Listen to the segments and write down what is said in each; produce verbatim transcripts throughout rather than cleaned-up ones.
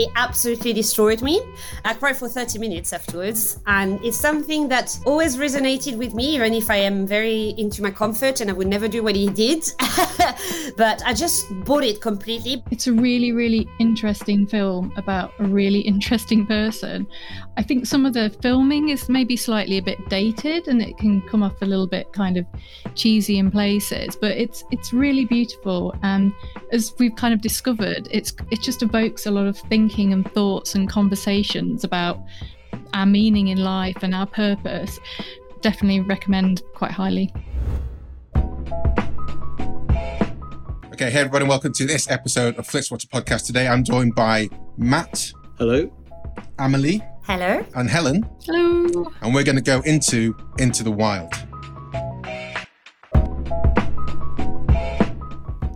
It absolutely destroyed me. I cried for thirty minutes afterwards, and it's something that always resonated with me, even if I am very into my comfort and I would never do what he did. But I just bought it completely. It's a really, really interesting film about a really interesting person. I think some of the filming is maybe slightly a bit dated, and it can come off a little bit kind of cheesy in places, but it's it's really beautiful. And as we've kind of discovered, it's it just evokes a lot of thinking and thoughts and conversations about our meaning in life and our purpose. Definitely recommend quite highly. Okay, hey everybody, welcome to this episode of Flixwatcher Podcast. Today I'm joined by Matt. Hello. Amelie. Hello. And Helen. Hello. And we're going to go into Into the Wild.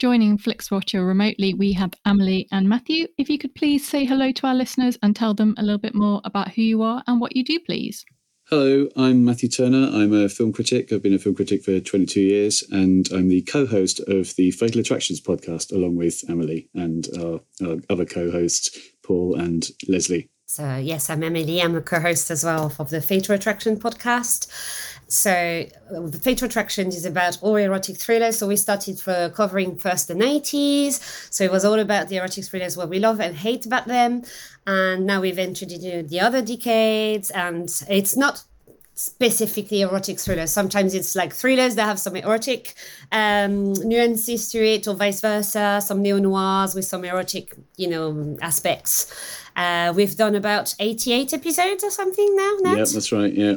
Joining Flixwatcher remotely, we have Amelie and Matthew. If you could please say hello to our listeners and tell them a little bit more about who you are and what you do, please. Hello, I'm Matthew Turner. I'm a film critic. I've been a film critic for twenty-two years, and I'm the co-host of the Fatal Attractions podcast, along with Amelie and our, our other co-hosts, Paul and Leslie. So yes, I'm Emily. I'm a co-host as well of the Fatal Attraction podcast. So the Fatal Attraction is about all erotic thrillers. So we started for covering first the nineties. So it was all about the erotic thrillers, what we love and hate about them. And now we've entered into the other decades, and it's not specifically erotic thrillers. Sometimes it's like thrillers that have some erotic um, nuances to it, or vice versa, some neo-noirs with some erotic, you know, aspects. Uh, we've done about eighty-eight episodes or something now, Nat? Yeah, that's right, yeah.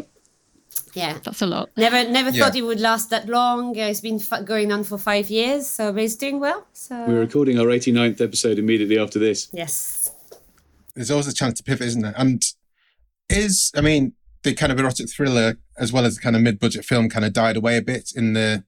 Yeah. That's a lot. Never never yeah. thought it would last that long. It's been f- going on for five years, so it's doing well. So we're recording our eighty-ninth episode immediately after this. Yes. There's always a chance to pivot, isn't there? And is, I mean... the kind of erotic thriller, as well as the kind of mid-budget film, kind of died away a bit in the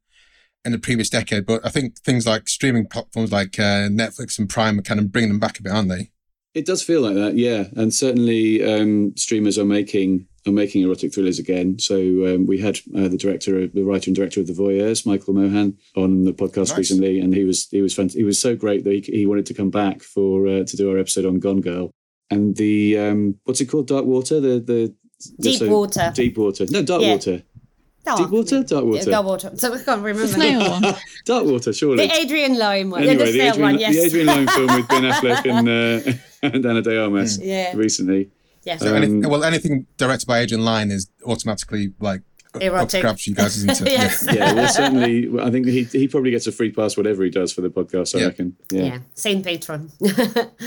in the previous decade. But I think things like streaming platforms like uh, Netflix and Prime are kind of bringing them back a bit, aren't they? It does feel like that, yeah. And certainly um, streamers are making are making erotic thrillers again. So um, we had uh, the director, the writer and director of The Voyeurs, Michael Mohan, on the podcast nice. recently, and he was he was fant- he was so great that he, he wanted to come back for uh, to do our episode on Gone Girl and the um, what's it called, Dark Water, the the Deep so, water. Deep water. No, dark yeah. water. Dark. Deep water? Dark water. Yeah, dark water. So I can't remember. Snail one. Dark water, surely. The Adrian Lyne one. Anyway, yeah, the, the, Adrian, one yes. the Adrian Lyne film with Ben Affleck and, uh, and Ana de Armas yeah. recently. Yes. Um, so any, well, anything directed by Adrian Lyne is automatically like erotic. Up you guys into. yes. Yeah. yeah, well, certainly, I think he he probably gets a free pass whatever he does for the podcast, I yeah. reckon. Yeah. yeah. Same patron.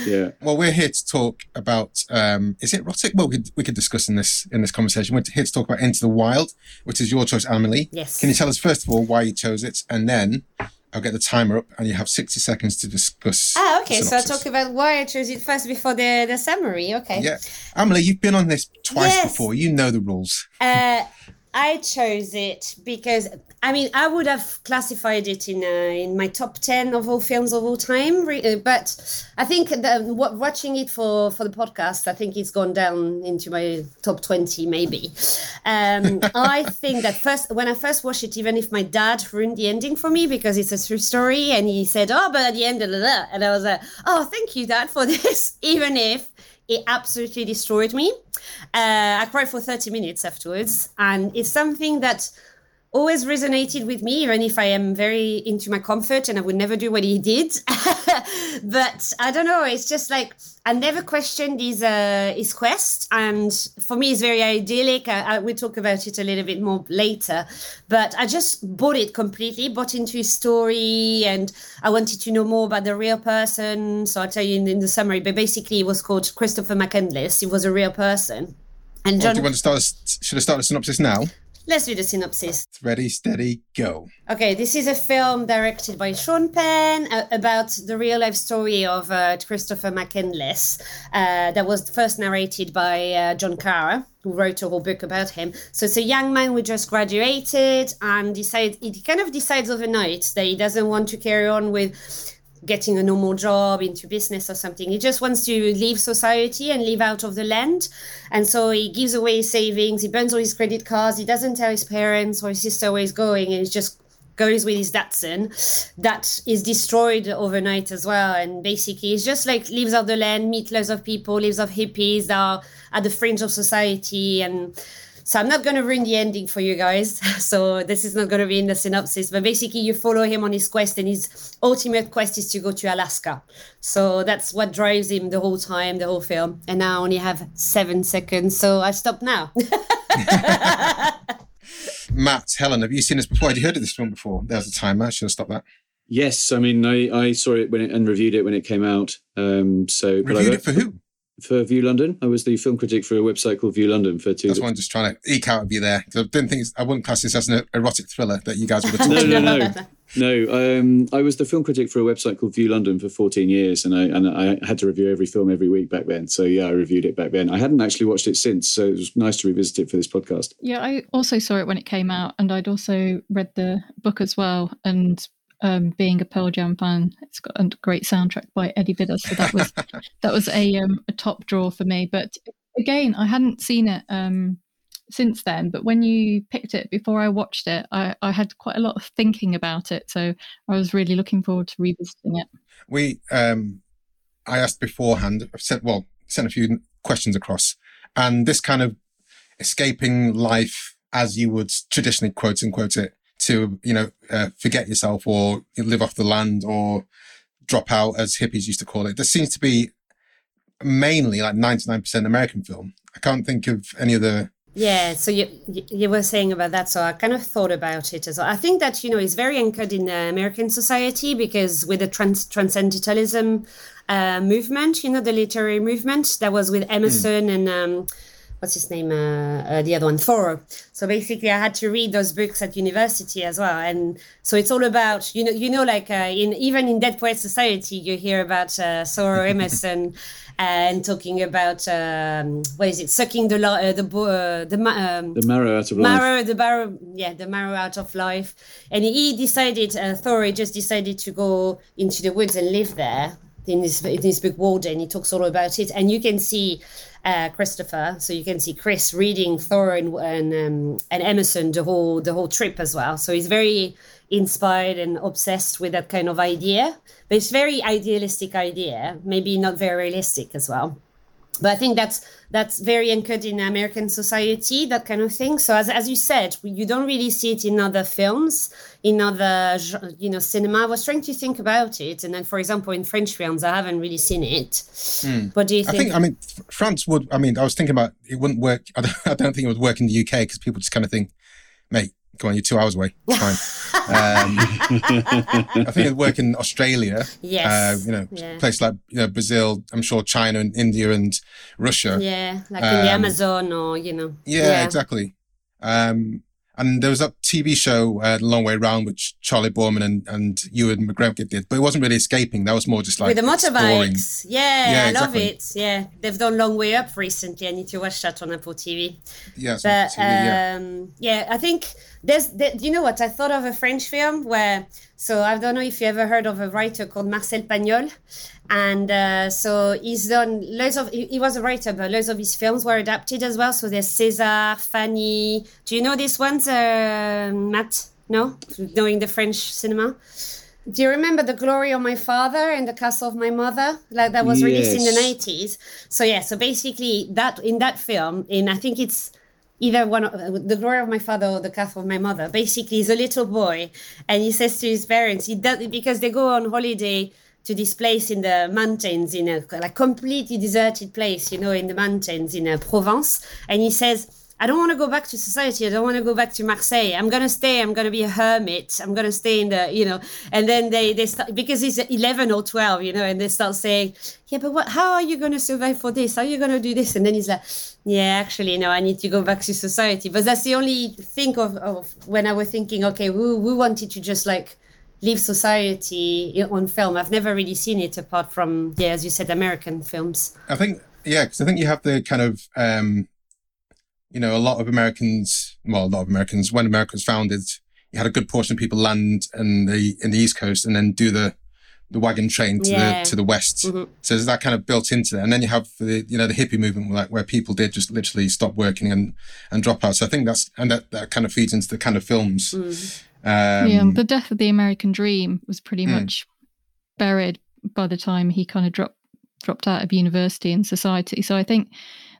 yeah. Well, we're here to talk about, um, is it erotic? Well, we could, we could discuss in this in this conversation. We're here to talk about Into the Wild, which is your choice, Amelie. Yes. Can you tell us, first of all, why you chose it? And then I'll get the timer up and you have sixty seconds to discuss. Ah, okay. So I'll talk about why I chose it first before the, the summary. Okay. Yeah. Amelie, you've been on this twice yes. before. You know the rules. Uh I chose it because, I mean, I would have classified it in uh, in my top ten of all films of all time. But I think that watching it for, for the podcast, I think it's gone down into my top twenty, maybe. Um, I think that first when I first watched it, even if my dad ruined the ending for me because it's a true story, and he said, oh, but at the end, blah, blah, blah. And I was like, oh, thank you, Dad, for this, even if it absolutely destroyed me. Uh, I cried for thirty minutes afterwards. And it's something that always resonated with me, even if I am very into my comfort and I would never do what he did. But I don't know. It's just like I never questioned his, uh, his quest. And for me, it's very idyllic. I, I, we'll talk about it a little bit more later. But I just bought it completely, bought into his story. And I wanted to know more about the real person. So I'll tell you in, in the summary. But basically, it was called Christopher McCandless. He was a real person. And John, well, do you want to start? A, should I start the synopsis now? Let's do the synopsis. Ready, steady, go. Okay, this is a film directed by Sean Penn uh, about the real-life story of uh, Christopher McCandless uh, that was first narrated by uh, John Carr, who wrote a whole book about him. So it's a young man who just graduated and decides, he kind of decides overnight that he doesn't want to carry on with getting a normal job into business or something. He just wants to leave society and live out of the land. And so he gives away his savings. He burns all his credit cards. He doesn't tell his parents or his sister where he's going. And he just goes with his Datsun that is destroyed overnight as well. And basically it's just like lives out the land, meets loads of people, lives of hippies that are at the fringe of society. And so I'm not going to ruin the ending for you guys. So this is not going to be in the synopsis. But basically, you follow him on his quest. And his ultimate quest is to go to Alaska. So that's what drives him the whole time, the whole film. And now I only have seven seconds. So I stop now. Matt, Helen, have you seen this before? Had you heard of this film before? There was a timer. Should I stop that? Yes. I mean, I, I saw it when it, and reviewed it when it came out. Um, so Reviewed but I, it for who? For View London. I was the film critic for a website called View London for two. That's why I'm just trying to eke out of you there. Because I didn't think it's, I wouldn't class this as an erotic thriller that you guys would have talked about. No, no, no. No, um, I was the film critic for a website called View London for fourteen years, and I and I had to review every film every week back then. So yeah, I reviewed it back then. I hadn't actually watched it since, so it was nice to revisit it for this podcast. Yeah, I also saw it when it came out, and I'd also read the book as well. And um, being a Pearl Jam fan, it's got a great soundtrack by Eddie Vedder, so that was that was a um, a top draw for me. But again, I hadn't seen it um, since then. But when you picked it before I watched it, I, I had quite a lot of thinking about it, so I was really looking forward to revisiting it. We, um, I asked beforehand. I've sent well sent a few questions across, and this kind of escaping life as you would traditionally quote unquote it. To, you know, uh, forget yourself or live off the land or drop out, as hippies used to call it. This seems to be mainly like ninety-nine percent American film. I can't think of any other. Yeah, so you you were saying about that, so I kind of thought about it as well. I think that, you know, it's very anchored in uh, American society because with the trans- transcendentalism uh, movement, you know, the literary movement that was with Emerson mm. and... Um, what's his name, uh, uh, the other one, Thoreau. So basically I had to read those books at university as well. And so it's all about, you know, you know, like uh, in even in Dead Poets Society, you hear about uh, Thoreau, Emerson, and talking about, um, what is it, sucking the uh, the, uh, the, um, the marrow out of life. Marrow, the barrow, yeah, the marrow out of life. And he decided, uh, Thoreau just decided to go into the woods and live there. In this, in this book, Wild, and he talks all about it. And you can see uh, Christopher, so you can see Chris reading Thoreau and and, um, and Emerson the whole the whole trip as well. So he's very inspired and obsessed with that kind of idea. But it's very idealistic idea, maybe not very realistic as well. But I think that's that's very anchored in American society, that kind of thing. So as as you said, you don't really see it in other films, in other, you know, cinema. I was trying to think about it. And then, for example, in French films, I haven't really seen it. Mm. What do you think? I think, I mean, France would, I mean, I was thinking about it wouldn't work. I don't, I don't think it would work in the U K because people just kind of think, mate, go on, you're two hours away. It's fine. um, I think it'd work in Australia. Yes. Uh, you know, yeah. Places like, you know, Brazil, I'm sure China and India and Russia. Yeah, like um, in the Amazon or, you know. Yeah, yeah. Exactly. Um, and there was that T V show, uh, Long Way Round, which Charlie Borman and, and Ewan McGregor did, but it wasn't really escaping. That was more just like with the motorbikes. Yeah, yeah, I exactly. love it. Yeah, they've done Long Way Up recently. I need to watch that on Apple T V. Yeah, but, T V, um, yeah. yeah, I think there's. There, you know what? I thought of a French film where. So I don't know if you ever heard of a writer called Marcel Pagnol, and uh, so he's done loads of. He was a writer, but loads of his films were adapted as well. So there's César, Fanny. Do you know these ones, uh, Matt? No, knowing the French cinema. Do you remember The Glory of My Father and The Castle of My Mother? Like that was yes. released in the nineties. So yeah, so basically that in that film, and I think it's. Either one, of, The Glory of My Father or The Castle of My Mother. Basically, he's a little boy, and he says to his parents, he does, because they go on holiday to this place in the mountains, in a like completely deserted place, you know, in the mountains in a Provence. And he says, I don't want to go back to society. I don't want to go back to Marseille. I'm going to stay. I'm going to be a hermit. I'm going to stay in the, you know, and then they, they start, because he's eleven or twelve, you know, and they start saying, yeah, but what, how are you going to survive for this? How are you going to do this? And then he's like, yeah, actually, no, I need to go back to society. But that's the only thing of, of when I was thinking, okay, we, we wanted to just like leave society on film. I've never really seen it apart from, yeah, as you said, American films. I think, yeah, because I think you have the kind of, um, you know, a lot of Americans, well, a lot of Americans, when America was founded, you had a good portion of people land in the in the East Coast and then do the, the wagon train to yeah. the to the West. Mm-hmm. So there's that kind of built into that. And then you have the, you know, the hippie movement, like where people did just literally stop working and, and drop out. So I think that's, and that, that kind of feeds into the kind of films. Mm. Um, yeah, the death of the American dream was pretty mm. much buried by the time he kind of dropped dropped out of university and society. So I think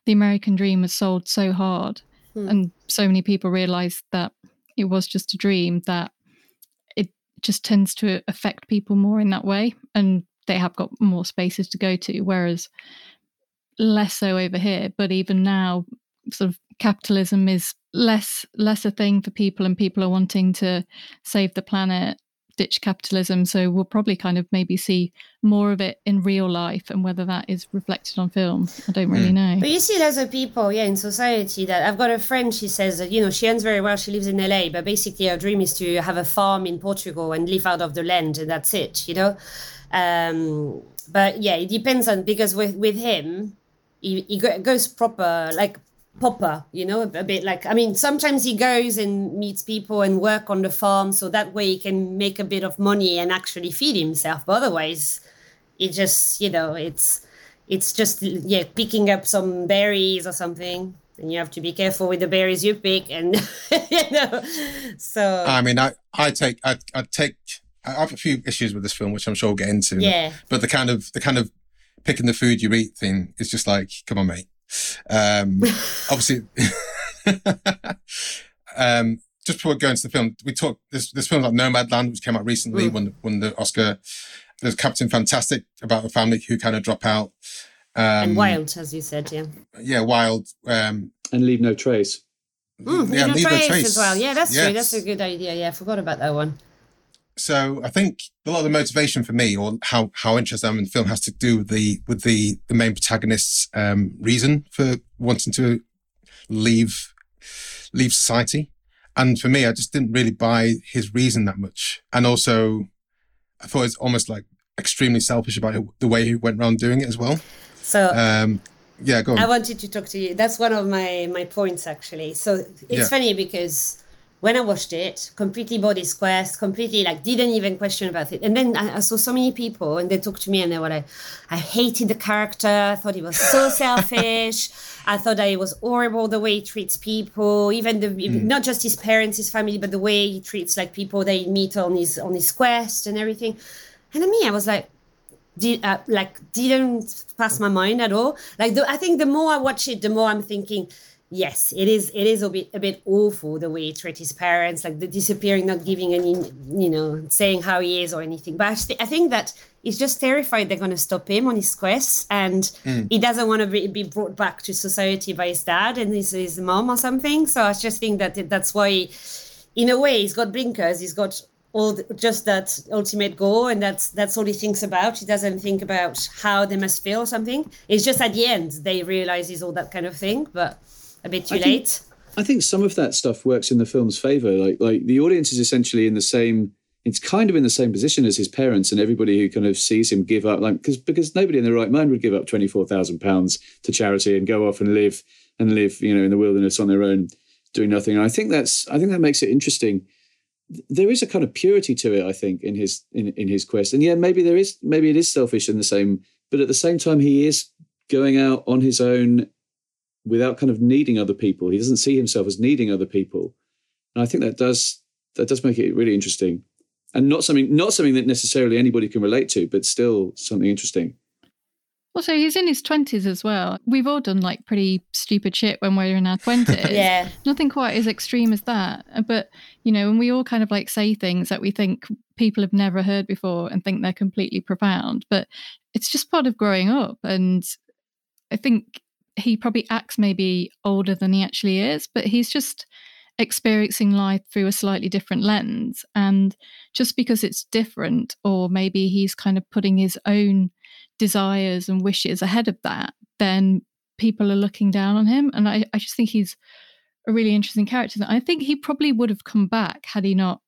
the American dream was sold so hard hmm. and so many people realised that it was just a dream, that it just tends to affect people more in that way, and they have got more spaces to go to, whereas less so over here. But even now, sort of capitalism is less, less a thing for people, and people are wanting to save the planet, ditch capitalism. So we'll probably kind of maybe see more of it in real life, and whether that is reflected on film, I don't really know. But you see lots of people, yeah, in society that I've got a friend, she says that, you know, she earns very well, she lives in L A, but basically her dream is to have a farm in Portugal and live out of the land, and that's it, you know. Um, but yeah, it depends on, because with, with him, he, he goes proper, like, popper, you know, a bit like, I mean, sometimes he goes and meets people and work on the farm, so that way he can make a bit of money and actually feed himself. But otherwise, it just, you know, it's it's just, yeah, picking up some berries or something, and you have to be careful with the berries you pick, and you know, so. I mean, I I take I I take I have a few issues with this film, which I'm sure we'll get into. Yeah. But the kind of the kind of picking the food you eat thing is just like, come on, mate. Um, obviously, um, just before going to the film, we talked. There's, there's films like Nomadland, which came out recently, mm. won, won the Oscar. There's Captain Fantastic, about a family who kind of drop out. Um, and Wild, as you said, yeah. Yeah, Wild. Um, and Leave No Trace. Mm, yeah, leave no, trace no Trace as well. Yeah, that's yes. true. That's a good idea. Yeah, I forgot about that one. So I think a lot of the motivation for me, or how, how interested I am in the film, has to do with the with the, the main protagonist's um, reason for wanting to leave leave society. And for me, I just didn't really buy his reason that much. And also, I thought it was almost like extremely selfish about it, the way he went around doing it as well. So um, yeah, go on. I wanted to talk to you. That's one of my, my points, actually. So it's yeah. funny because when I watched it, completely body squares, completely like didn't even question about it. And then I, I saw so many people, and they talked to me, and they were like, I hated the character. I thought he was so selfish. I thought that it was horrible the way he treats people, even the, mm. not just his parents, his family, but the way he treats like people that he meet on his on his quest and everything. And I mean, I was like, did, uh, like didn't pass my mind at all. Like the, I think the more I watch it, the more I'm thinking, yes, it is. It is a bit a bit awful the way he treats his parents, like the disappearing, not giving any, you know, saying how he is or anything. But I, th- I think that he's just terrified they're going to stop him on his quest, and mm. he doesn't want to be, be brought back to society by his dad and his, his mom or something. So I just think that that's why, he, in a way, he's got blinkers. He's got all the, just that ultimate goal, and that's that's all he thinks about. He doesn't think about how they must feel or something. It's just at the end they realize he's all that kind of thing, but a bit too I late. Think, I think some of that stuff works in the film's favor. Like, like the audience is essentially in the same, it's kind of in the same position as his parents and everybody who kind of sees him give up, like, because because nobody in their right mind would give up twenty-four thousand pounds to charity and go off and live and live, you know, in the wilderness on their own, doing nothing. And I think that's, I think that makes it interesting. There is a kind of purity to it, I think, in his in, in his quest. And yeah, maybe there is, maybe it is selfish in the same, but at the same time, he is going out on his own without kind of needing other people. He doesn't see himself as needing other people. And I think that does that does make it really interesting. And not something not something that necessarily anybody can relate to, but still something interesting. Also, he's in his twenties as well. We've all done like pretty stupid shit when we're in our twenties. Yeah. Nothing quite as extreme as that. But, you know, and we all kind of like say things that we think people have never heard before and think they're completely profound. But it's just part of growing up. And I think he probably acts maybe older than he actually is, but he's just experiencing life through a slightly different lens. And just because it's different, or maybe he's kind of putting his own desires and wishes ahead of that, then people are looking down on him. And I, I just think he's a really interesting character. I think he probably would have come back had he not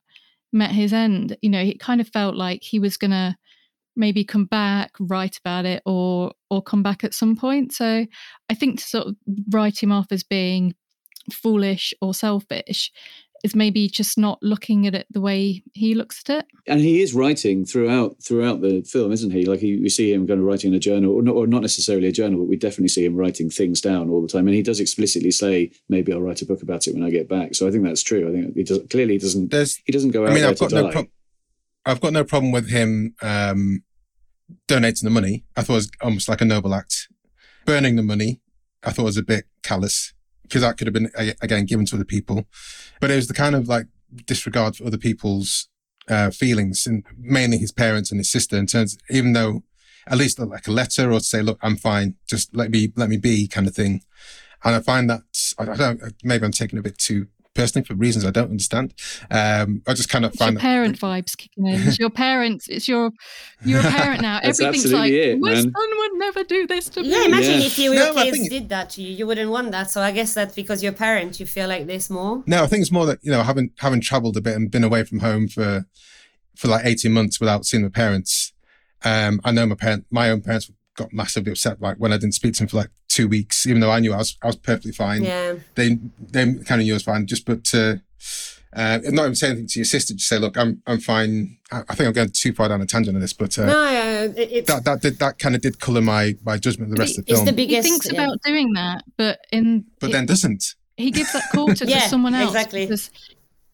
met his end. You know, it kind of felt like he was going to maybe come back, write about it, or or come back at some point. So I think to sort of write him off as being foolish or selfish is maybe just not looking at it the way he looks at it. And he is writing throughout throughout the film, isn't he? Like, you see him kind of writing in a journal, or not, or not necessarily a journal, but we definitely see him writing things down all the time. And he does explicitly say, maybe I'll write a book about it when I get back. So I think that's true. I think he does, clearly he doesn't, he doesn't go out I mean, there I've got to no die. Pro- I've got no problem with him um, donating the money. I thought it was almost like a noble act. Burning the money, I thought was a bit callous, because that could have been, again, given to other people. But it was the kind of like disregard for other people's uh, feelings, and mainly his parents and his sister, in terms, even though at least like a letter or to say, look, I'm fine, just let me, let me be kind of thing. And I find that, I don't, maybe I'm taking it a bit too personally for reasons I don't understand. Um, I just kind of it's find your that. Parent vibes kicking in. It's your parents, it's your, you're a parent now. Everything's like, it, my man. son would never do this to me. Yeah, imagine yeah. if your no, kids think... did that to you, you wouldn't want that. So I guess that's because you're a parent, you feel like this more. No, I think it's more that, you know, having, having traveled a bit and been away from home for, for like eighteen months without seeing my parents. Um, I know my parent, my own parents got massively upset, like when I didn't speak to them for like two weeks, even though I knew I was I was perfectly fine. Yeah. They they kind of knew I was fine. Just but to uh, not even say anything to your sister, just say, look, I'm I'm fine. I, I think I'm going too far down a tangent on this, but uh, no, it, that that did that kind of did colour my my judgment of the rest it, of the film. It's the biggest, he thinks yeah. about doing that, but in but it, then doesn't. He gives that call to, yeah, to someone else exactly. because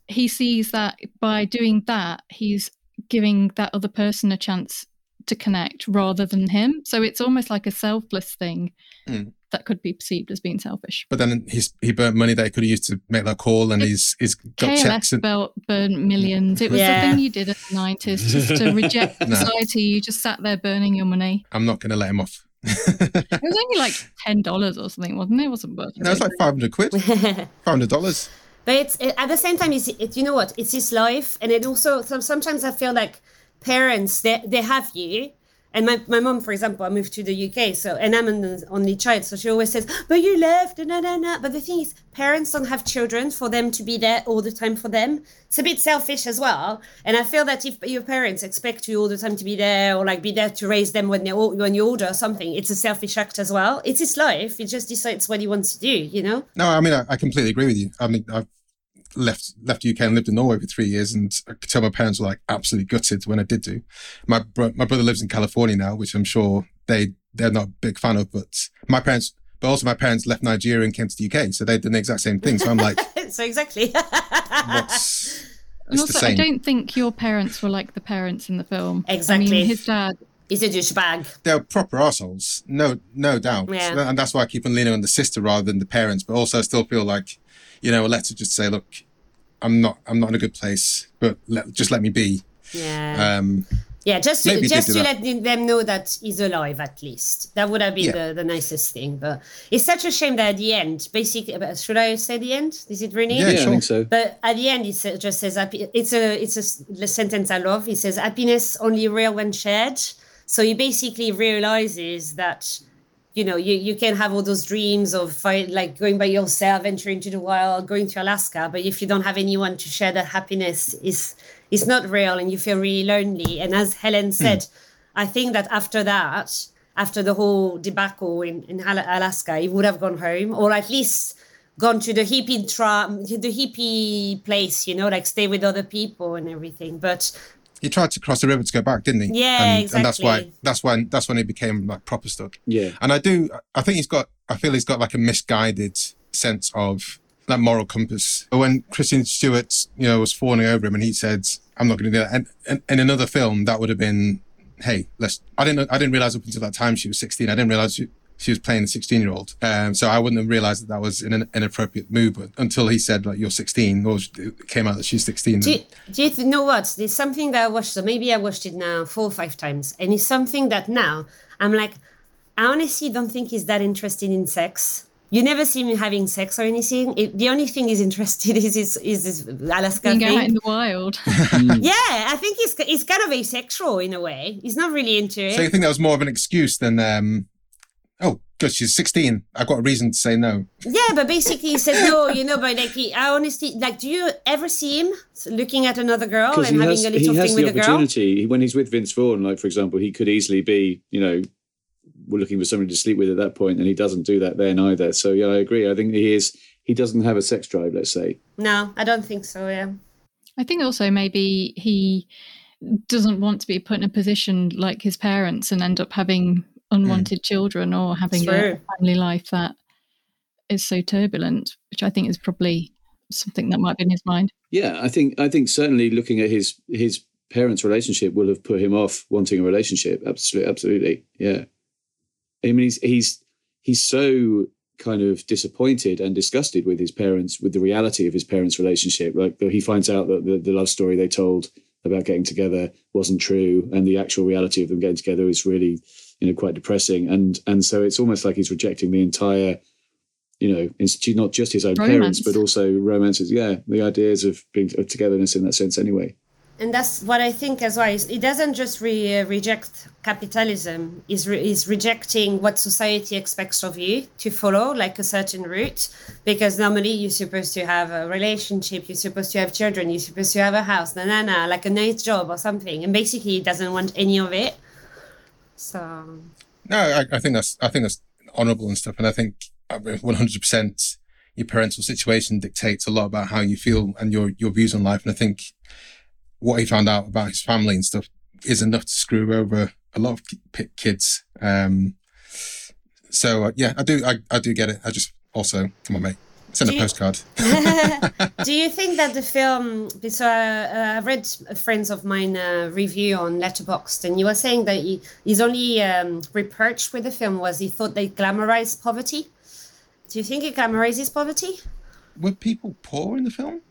he sees that by doing that, he's giving that other person a chance to connect rather than him. So it's almost like a selfless thing mm. that could be perceived as being selfish. But then he's, he burnt money that he could have used to make that call, and it's, he's he's got K L S checks. And... Belt burnt millions. It was yeah. the thing you did in the nineties, just to reject no. society. You just sat there burning your money. I'm not going to let him off. It was only like ten dollars or something, wasn't it? It wasn't worth it. No, it's like five hundred quid. five hundred dollars. But it's, at the same time, it's, it, you know what? It's his life. And it also, sometimes I feel like parents, they, they have you. And my, my mom, for example, I moved to the U K, so, and I'm an only child, so she always says, but you left, na na na. But the thing is, parents don't have children for them to be there all the time for them. It's a bit selfish as well. And I feel that if your parents expect you all the time to be there, or like be there to raise them when they're when you're older or something, it's a selfish act as well. It's his life. He just decides what he wants to do, you know? No, I mean, I, I completely agree with you. I mean, I've left left U K and lived in Norway for three years, and I could tell my parents were like absolutely gutted when I did do. My bro- my brother lives in California now, which I'm sure they, they're not a big fan of, but my parents, but also my parents left Nigeria and came to the U K, so they did the exact same thing. So I'm like... so exactly. what's, and also, the same. I don't think your parents were like the parents in the film. Exactly. I mean, his dad... He's a douchebag. They're proper arseholes, no, no doubt. Yeah. And that's why I keep on leaning on the sister rather than the parents, but also I still feel like, you know, a letter just say, look, I'm not, I'm not in a good place, but let, just let me be. Yeah. Um, yeah, just to, just to let them know that he's alive, at least. That would have been yeah. the, the nicest thing. But it's such a shame that at the end, basically, should I say the end? Is it really? Yeah, yeah, sure. I think so. But at the end, it just says, it's a, it's a sentence I love. It says, happiness only real when shared. So he basically realizes that you know, you, you can have all those dreams of like going by yourself, venturing into the wild, going to Alaska. But if you don't have anyone to share that happiness, it's, it's not real and you feel really lonely. And as Helen said, mm. I think that after that, after the whole debacle in, in Alaska, he would have gone home, or at least gone to the hippie tra- the hippie place, you know, like stay with other people and everything. But he tried to cross the river to go back, didn't he? Yeah, and, exactly. And that's why that's when that's when he became like proper stuck. Yeah. And I do I think he's got I feel he's got like a misguided sense of that moral compass. When Kristen Stewart, you know, was fawning over him and he said, "I'm not going to do that," and, and in another film that would have been, "Hey, let's." I didn't I didn't realize up until that time she was sixteen. I didn't realize she, she was playing a sixteen-year-old. Um, so I wouldn't have realised that that was an inappropriate move, but until he said, like, you're sixteen, or it came out that she's sixteen. Do you, do you th- know what? There's something that I watched, so maybe I watched it now four or five times, and it's something that now I'm like, I honestly don't think he's that interested in sex. You never see him having sex or anything. It, the only thing he's interested is his, is his Alaska thing. Being out in the wild. Yeah, I think he's, he's kind of asexual in a way. He's not really into it. So you think that was more of an excuse than... Um, oh, because she's sixteen. I've got a reason to say no. Yeah, but basically he said no, you know, but like, he, I honestly, like, do you ever see him looking at another girl and having has, a little thing with a girl? He has the opportunity. When he's with Vince Vaughn, like, for example, he could easily be, you know, we're looking for somebody to sleep with at that point, and he doesn't do that then either. So, yeah, I agree. I think he is, he doesn't have a sex drive, let's say. No, I don't think so, yeah. I think also maybe he doesn't want to be put in a position like his parents and end up having... unwanted children or having a family life that is so turbulent, which I think is probably something that might be in his mind. Yeah, I think I think certainly looking at his his parents' relationship will have put him off wanting a relationship. Absolutely, absolutely. Yeah. I mean, he's he's he's so kind of disappointed and disgusted with his parents, with the reality of his parents' relationship. Like, he finds out that the, the love story they told about getting together wasn't true, and the actual reality of them getting together is really, you know, quite depressing. And and so it's almost like he's rejecting the entire, you know, institute, not just his own romance. Parents, but also romances. Yeah, the ideas of being of togetherness in that sense anyway. And that's what I think as well. It doesn't just re- reject capitalism. It's, re- it's rejecting what society expects of you to follow, like a certain route, because normally you're supposed to have a relationship, you're supposed to have children, you're supposed to have a house, na na na, like a nice job or something. And basically he doesn't want any of it. So no, I, I think that's I think that's honourable and stuff, and I think one hundred percent your parental situation dictates a lot about how you feel and your your views on life. And I think what he found out about his family and stuff is enough to screw over a lot of p- kids. Um, so uh, yeah, I do I, I do get it. I just also come on, mate. Send do a postcard. You, do you think that the film... So I, I read a friend of mine uh, review on Letterboxd, and you were saying that he, his only um, reproach with the film was he thought they glamorized poverty. Do you think it glamorizes poverty? Were people poor in the film?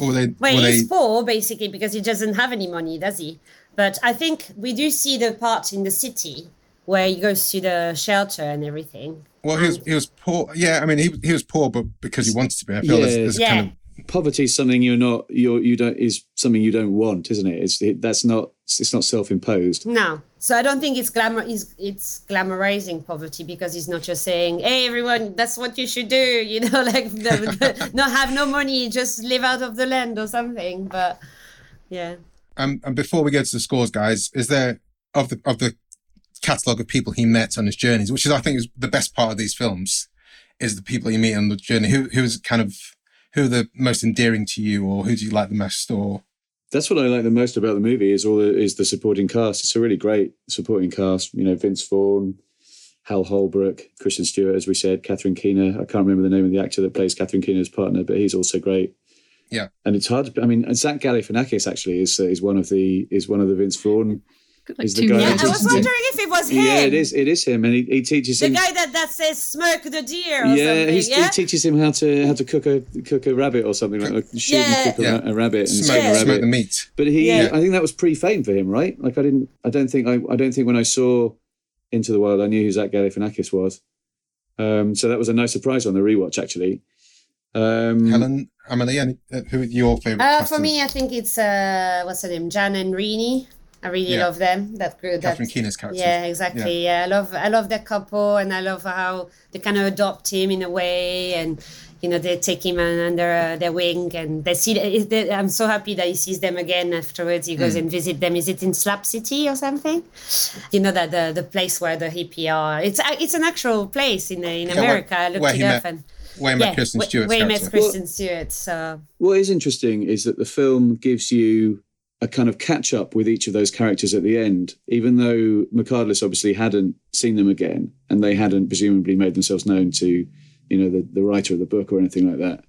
Or were they, well, were he's they... poor, basically, because he doesn't have any money, does he? But I think we do see the part in the city where he goes to the shelter and everything. Well, he was, he was poor. Yeah, I mean, he he was poor, but because he wanted to be. I feel yeah. there's, there's yeah. kind of poverty is something you're not. You're you don't is something you don't want, isn't it? It's it, that's not. It's not self-imposed. No, so I don't think it's glamour. It's, it's glamorizing poverty, because he's not just saying, "Hey, everyone, that's what you should do." You know, like the, the, not have no money, just live out of the land or something. But yeah. Um, and before we go to the scores, guys, is there of the of the catalogue of people he met on his journeys, which is, I think, is the best part of these films, is the people you meet on the journey. Who who's kind of who are the most endearing to you, or who do you like the most? Or that's what I like the most about the movie is all the, is the supporting cast. It's a really great supporting cast. You know, Vince Vaughn, Hal Holbrook, Kristen Stewart, as we said, Catherine Keener. I can't remember the name of the actor that plays Catherine Keener's partner, but he's also great. Yeah, and it's hard to, I mean, Zach Galifianakis actually is is one of the is one of the Vince Vaughn. Like is the guy yeah, I was wondering him. If it was him. Yeah, it is. It is him, and he, he teaches the him the guy that, that says "smoke the deer." Or yeah, something, yeah, he teaches him how to how to cook a cook a rabbit or something like that. Shoot yeah. and cook yeah. a, a rabbit and smoke yeah. a rabbit. Smoke the meat. But he, yeah. I think that was pre-fame for him, right? Like I didn't, I don't think, I, I don't think when I saw Into the Wild, I knew who Zach Galifianakis was. Um, so that was a nice surprise on the rewatch, actually. Um, Helen, Amelie, who are your favourite? Uh, for me, I think it's uh, what's her name, Jan and Rini. I really yeah. love them. That group. Catherine Keener's character. Yeah, exactly. Yeah. yeah, I love I love that couple, and I love how they kind of adopt him in a way, and you know they take him under uh, their wing, and they see. They, I'm so happy that he sees them again afterwards. He goes mm. and visits them. Is it in Slap City or something? You know that the the place where the hippie are. It's it's an actual place in in America. Yeah, where, I looked it up met, and where he yeah, met Kristen Stewart. Where he met Kristen Stewart. So what is interesting is that the film gives you a kind of catch up with each of those characters at the end, even though McCandless obviously hadn't seen them again and they hadn't presumably made themselves known to, you know, the, the writer of the book or anything like that.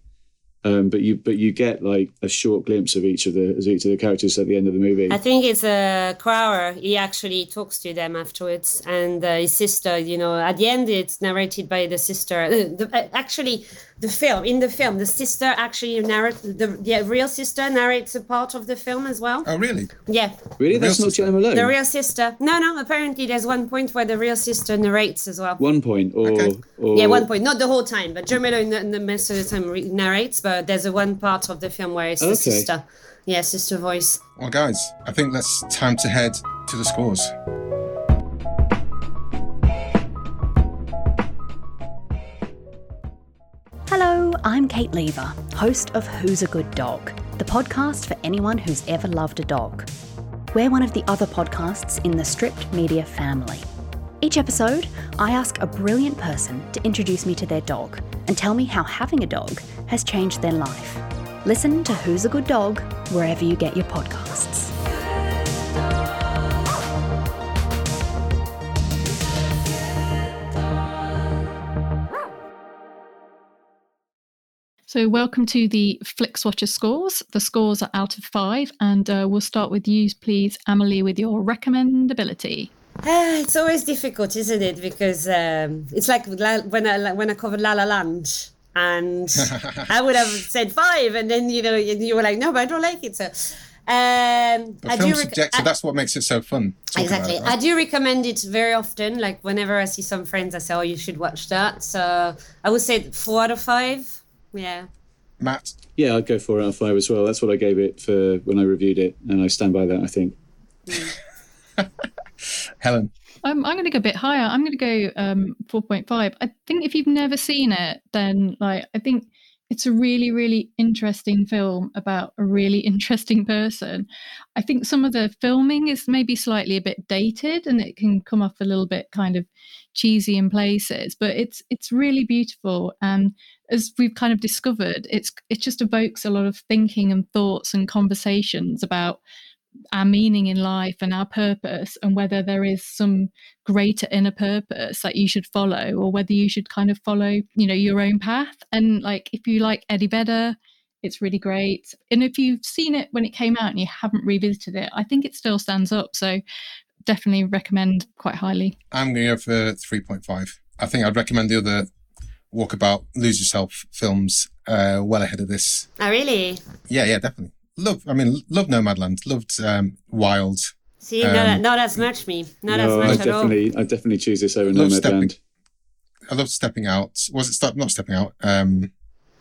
Um, but you but you get like a short glimpse of each of the of each of the characters at the end of the movie. I think it's uh, Crower. He actually talks to them afterwards, and uh, his sister. You know, at the end, it's narrated by the sister. The, the, actually, the film in the film, the sister actually narrates the, the real sister narrates a part of the film as well. Oh, really? Yeah. Really, that's not Jane Malone. The real sister. No, no. Apparently, there's one point where the real sister narrates as well. One point, or, okay. or... yeah, one point. Not the whole time, but Jane Malone in the most of the time re- narrates, but. Uh, there's a one part of the film where it's okay. the sister. Yeah, sister voice. Well, guys, I think that's time to head to the scores. Hello, I'm Kate Lever, host of Who's a Good Dog, the podcast for anyone who's ever loved a dog. We're one of the other podcasts in the Stripped Media family. Each episode, I ask a brilliant person to introduce me to their dog and tell me how having a dog has changed their life. Listen to Who's a Good Dog wherever you get your podcasts. So welcome to the Flixwatcher scores. The scores are out of five, and uh, we'll start with you, please, Amelie, with your recommendability. Uh, it's always difficult, isn't it? Because um, it's like when I when I covered La La Land, and I would have said five, and then you know you were like, no, but I don't like it. So, um, but I film's do rec- subjective. I, that's what makes it so fun. Exactly. It, right? I do recommend it very often. Like whenever I see some friends, I say, oh, you should watch that. So I would say four out of five. Yeah. Matt. Yeah, I'd go four out of five as well. That's what I gave it for when I reviewed it, and I stand by that. I think. Mm. Helen. Um, I'm going to go a bit higher. I'm going to go um, four point five. I think if you've never seen it, then like I think it's a really, really interesting film about a really interesting person. I think some of the filming is maybe slightly a bit dated, and it can come off a little bit kind of cheesy in places, but it's it's really beautiful. And as we've kind of discovered, it's it just evokes a lot of thinking and thoughts and conversations about our meaning in life and our purpose, and whether there is some greater inner purpose that you should follow, or whether you should kind of follow, you know, your own path. And like, if you like Eddie Vedder, it's really great. And if you've seen it when it came out and you haven't revisited it, I think it still stands up. So definitely recommend quite highly. I'm going to go for three point five. I think I'd recommend the other Walkabout, Lose Yourself films uh, well ahead of this. Oh, really? Yeah, yeah, definitely. Love, I mean, love Nomadland, loved um, Wild. See, um, not, not as much me, not no, as much I at definitely, all. I definitely choose this over love Nomadland. Stepping, I love Stepping Out. Was it step, not Stepping Out? Um,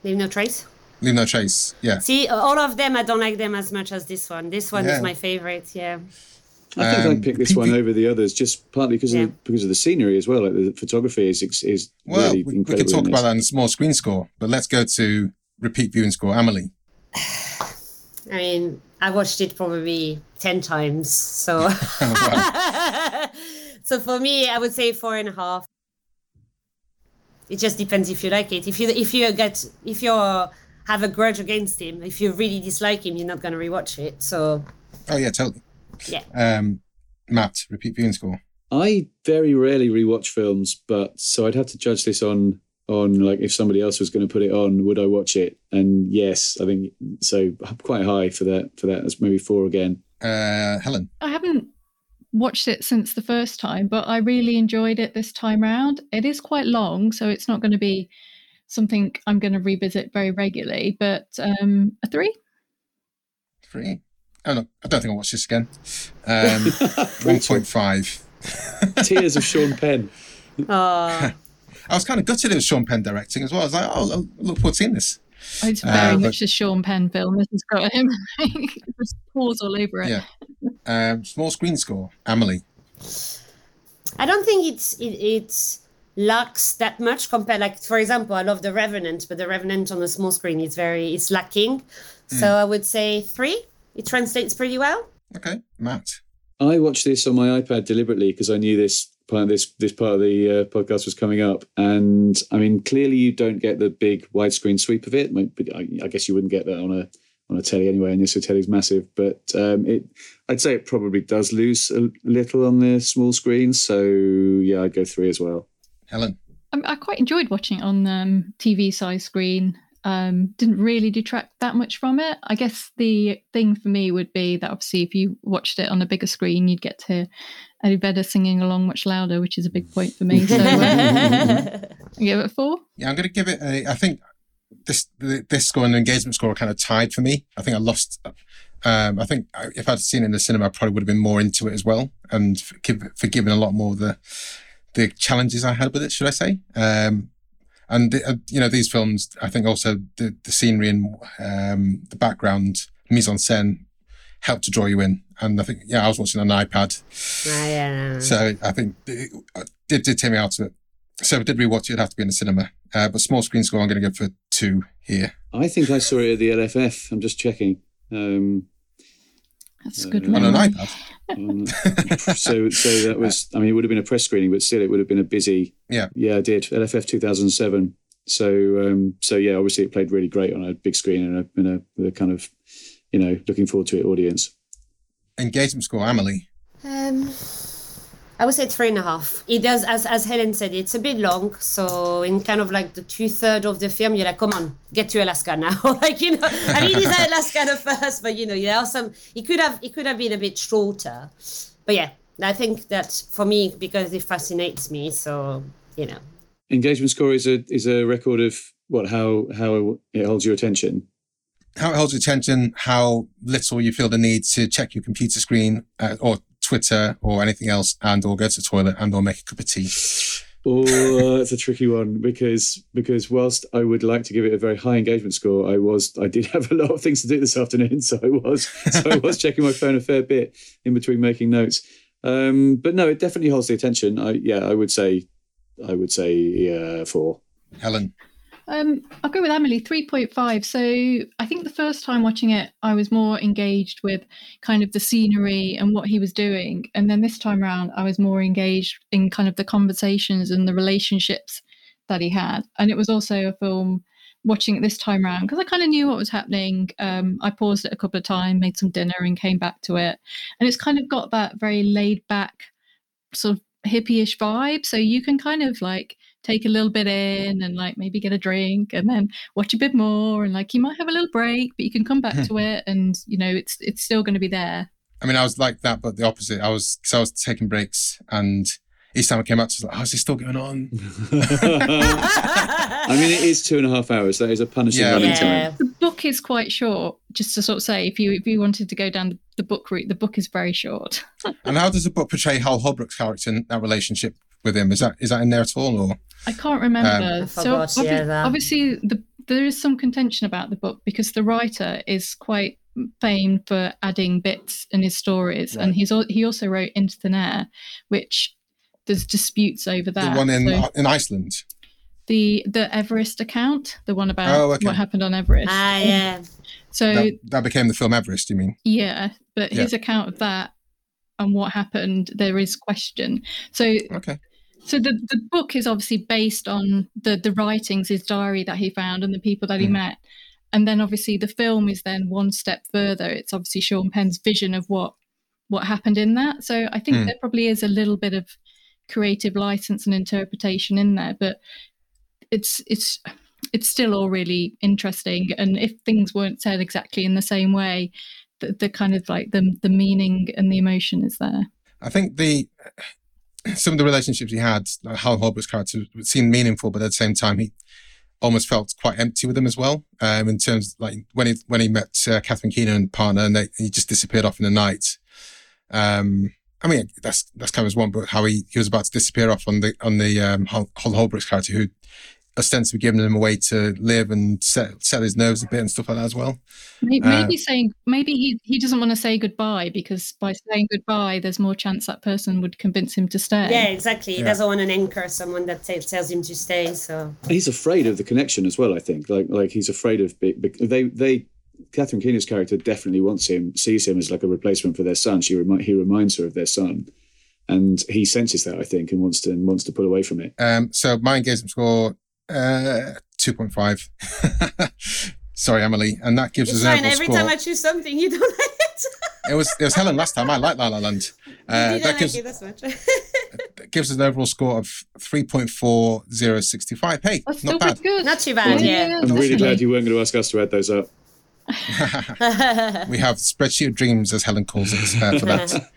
Leave No Trace. Leave No Trace, yeah. See, all of them, I don't like them as much as this one. This one yeah. is my favourite, yeah. I think um, I'd pick this one over the others, just partly because yeah. of the, because of the scenery as well. Like the photography is is well, really we, incredible. Well, we could talk about that in a small screen score, but let's go to repeat viewing score, Amelie. I mean, I watched it probably ten times, so so for me, I would say four and a half. It just depends if you like it. If you if you get if you have a grudge against him, if you really dislike him, you're not going to rewatch it. So. Oh yeah, totally. Yeah. Um, Matt, repeat viewing score. I very rarely rewatch films, but so I'd have to judge this on. on like if somebody else was going to put it on, would I watch it? And yes, I think so, quite high for that for that that's maybe four again. uh Helen. I haven't watched it since the first time, but I really enjoyed it this time round. It is quite long, so it's not going to be something I'm going to revisit very regularly, but um a three three. Oh no, I don't think I'll watch this again. um one point five. Tears of Sean Penn. Ah. I was kind of gutted it was Sean Penn directing as well. I was like, oh, look forward to seeing this. It's very uh, much but, a Sean Penn film. This has got him. There's paws all over it. Yeah. Um, small screen score, Amelie. I don't think it's it, it's lacks that much compared. Like, for example, I love The Revenant, but The Revenant on the small screen is very it's lacking. Mm. So I would say three. It translates pretty well. Okay, Matt. I watched this on my iPad deliberately because I knew this part, this this part of the uh, podcast was coming up, and I mean, clearly you don't get the big widescreen sweep of it. I, I guess you wouldn't get that on a on a telly anyway, and yes, your telly's massive. But um, it, I'd say it probably does lose a little on the small screen. So yeah, I'd go three as well. Helen, I, I quite enjoyed watching it on um, T V size screen. Um, didn't really detract that much from it. I guess the thing for me would be that obviously if you watched it on a bigger screen, you'd get to hear Eddie Vedder singing along much louder, which is a big point for me. So um, give it a four. Yeah, I'm going to give it a, I think this this score and the engagement score are kind of tied for me. I think I lost. Um, I think if I'd seen it in the cinema, I probably would have been more into it as well and forgiven a lot more of the, the challenges I had with it, should I say. Um And, the, uh, you know, these films, I think also the, the scenery and um, the background, mise-en-scène, help to draw you in. And I think, yeah, I was watching on an iPad. Oh, yeah. So I think it, it did take me out of it. So if I did rewatch it, it'd have to be in the cinema. Uh, but small screen score, I'm going to go for two here. I think I saw it at the L F F. I'm just checking. Um, That's uh, good. On an iPad. um, so so that was, I mean, it would have been a press screening, but still it would have been a busy. Yeah. Yeah, I did. L F F two thousand seven. So, um, so yeah, obviously it played really great on a big screen and a, and a, a kind of, you know, looking forward to it audience. Engagement score, Amelie? Um, I would say three and a half. It does, as as Helen said, it's a bit long. So in kind of like the two-thirds of the film, you're like, come on, get to Alaska now. Like, you know, I mean, it's Alaska the first, but, you know, there are some, it could have it could have been a bit shorter. But yeah, I think that for me, because it fascinates me, so, you know. Engagement score is a is a record of what, how how it holds your attention. How it holds your attention, how little you feel the need to check your computer screen uh, or Twitter or anything else, and or go to the toilet and or make a cup of tea. Oh, that's a tricky one because because whilst I would like to give it a very high engagement score, I was I did have a lot of things to do this afternoon, so I was so I was checking my phone a fair bit in between making notes. Um, but no, it definitely holds the attention. I yeah, I would say I would say yeah, four. Helen. Um, I'll go with Amelie, three point five. So I think the first time watching it, I was more engaged with kind of the scenery and what he was doing. And then this time around, I was more engaged in kind of the conversations and the relationships that he had. And it was also a film watching it this time around because I kind of knew what was happening. Um, I paused it a couple of times, made some dinner and came back to it. And it's kind of got that very laid back sort of hippie-ish vibe. So you can kind of like take a little bit in and like maybe get a drink and then watch a bit more and like you might have a little break, but you can come back to it and, you know, it's it's still going to be there. I mean, I was like that, but the opposite. I was, because I was taking breaks and each time I came out, I was like, oh, is this still going on? I mean, it is two and a half hours. That is a punishing yeah. running yeah. time. The book is quite short, just to sort of say, if you if you wanted to go down the the book route, the book is very short. And how does the book portray Hal Holbrook's character in that relationship with him? Is that is that in there at all? Or I can't remember. Um, so obviously, yeah, obviously the, there is some contention about the book because the writer is quite famed for adding bits in his stories, right. And he's he also wrote Into Thin Air, which there's disputes over that. The one in so, in Iceland. The the Everest account, the one about oh, okay. what happened on Everest. Ah, yeah. So that, that became the film Everest, you mean? Yeah, but yeah. his account of that and what happened, there is question. So, okay. so the, the book is obviously based on the, the writings, his diary that he found and the people that he mm. met. And then obviously the film is then one step further. It's obviously Sean Penn's vision of what, what happened in that. So I think mm. there probably is a little bit of creative license and interpretation in there, but it's it's... it's still all really interesting. And if things weren't said exactly in the same way, the, the kind of like the the meaning and the emotion is there. I think the some of the relationships he had, like Hal Holbrook's character, seemed meaningful, but at the same time, he almost felt quite empty with them as well. Um, in terms of like when he when he met uh, Catherine Keener and partner, and they, he just disappeared off in the night. Um, I mean, that's that's kind of his one, but how he, he was about to disappear off on the on the um, Hal Holbrook's character who ostensibly giving him a way to live and set, set his nerves a bit and stuff like that as well. Maybe, uh, maybe saying maybe he, he doesn't want to say goodbye, because by saying goodbye, there's more chance that person would convince him to stay. Yeah, exactly. He yeah. doesn't want to anchor someone that t- tells him to stay. So he's afraid of the connection as well, I think. Like like he's afraid of be- be- they they. Catherine Keener's character definitely wants him, sees him as like a replacement for their son. She remi- he reminds her of their son. And he senses that, I think, and wants to and wants to pull away from it. Um, so my engagement score, uh, two point five. Sorry, Emily. And that gives it's us an overall every score. Time I choose something, you don't like it. it, was, it was Helen last time. I liked La La Land. Uh, that like gives, you this much. That gives us an overall score of three point four zero six five. Hey, that's not bad. Good. Not too bad, well, yeah. yeah. I'm definitely. really glad you weren't going to ask us to add those up. We have spreadsheet of dreams, as Helen calls it, uh, for that.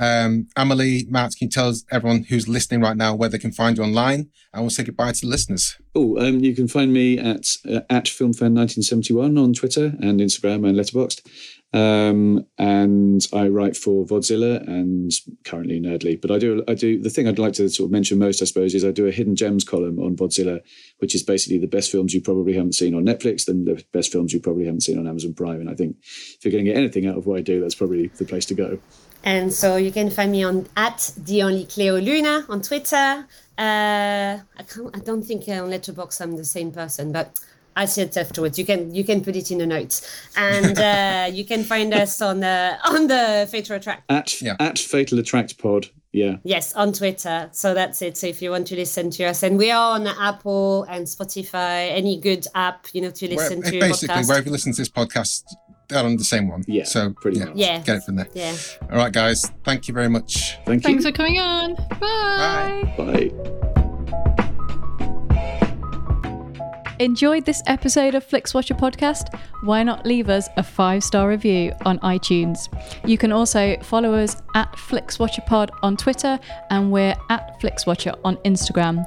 Um, Amelie, Matt, can you tell us, everyone who's listening right now, where they can find you online? And we'll say goodbye to the listeners. Oh, um, you can find me at uh, at Film Fan nineteen seventy-one on Twitter and Instagram and Letterboxd. Um, and I write for Vodzilla and currently Nerdly. But I do, I do the thing I'd like to sort of mention most, I suppose, is I do a hidden gems column on Vodzilla, which is basically the best films you probably haven't seen on Netflix, then the best films you probably haven't seen on Amazon Prime. And I think if you're going to get anything out of what I do, that's probably the place to go. And so you can find me on at the only Cleo Luna on Twitter. Uh, I can't. I don't think on Letterboxd I'm the same person, but I see it afterwards. You can you can put it in the notes, and uh, you can find us on the on the Fatal Attract at yeah. at Fatal Attract Pod. Yeah. Yes, on Twitter. So that's it. So if you want to listen to us, and we are on Apple and Spotify, any good app, you know, to listen Where, to. Basically, podcast. Wherever you listen to this podcast. They're on the same one. Yeah, so pretty yeah, much. Yeah. Get it from there. Yeah. All right, guys. Thank you very much. Thank Thanks you. Thanks for coming on. Bye. Bye. Bye. Enjoyed this episode of Flixwatcher Podcast? Why not leave us a five-star review on iTunes? You can also follow us at FlixWatcherPod on Twitter, and we're at FlixWatcher on Instagram.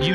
You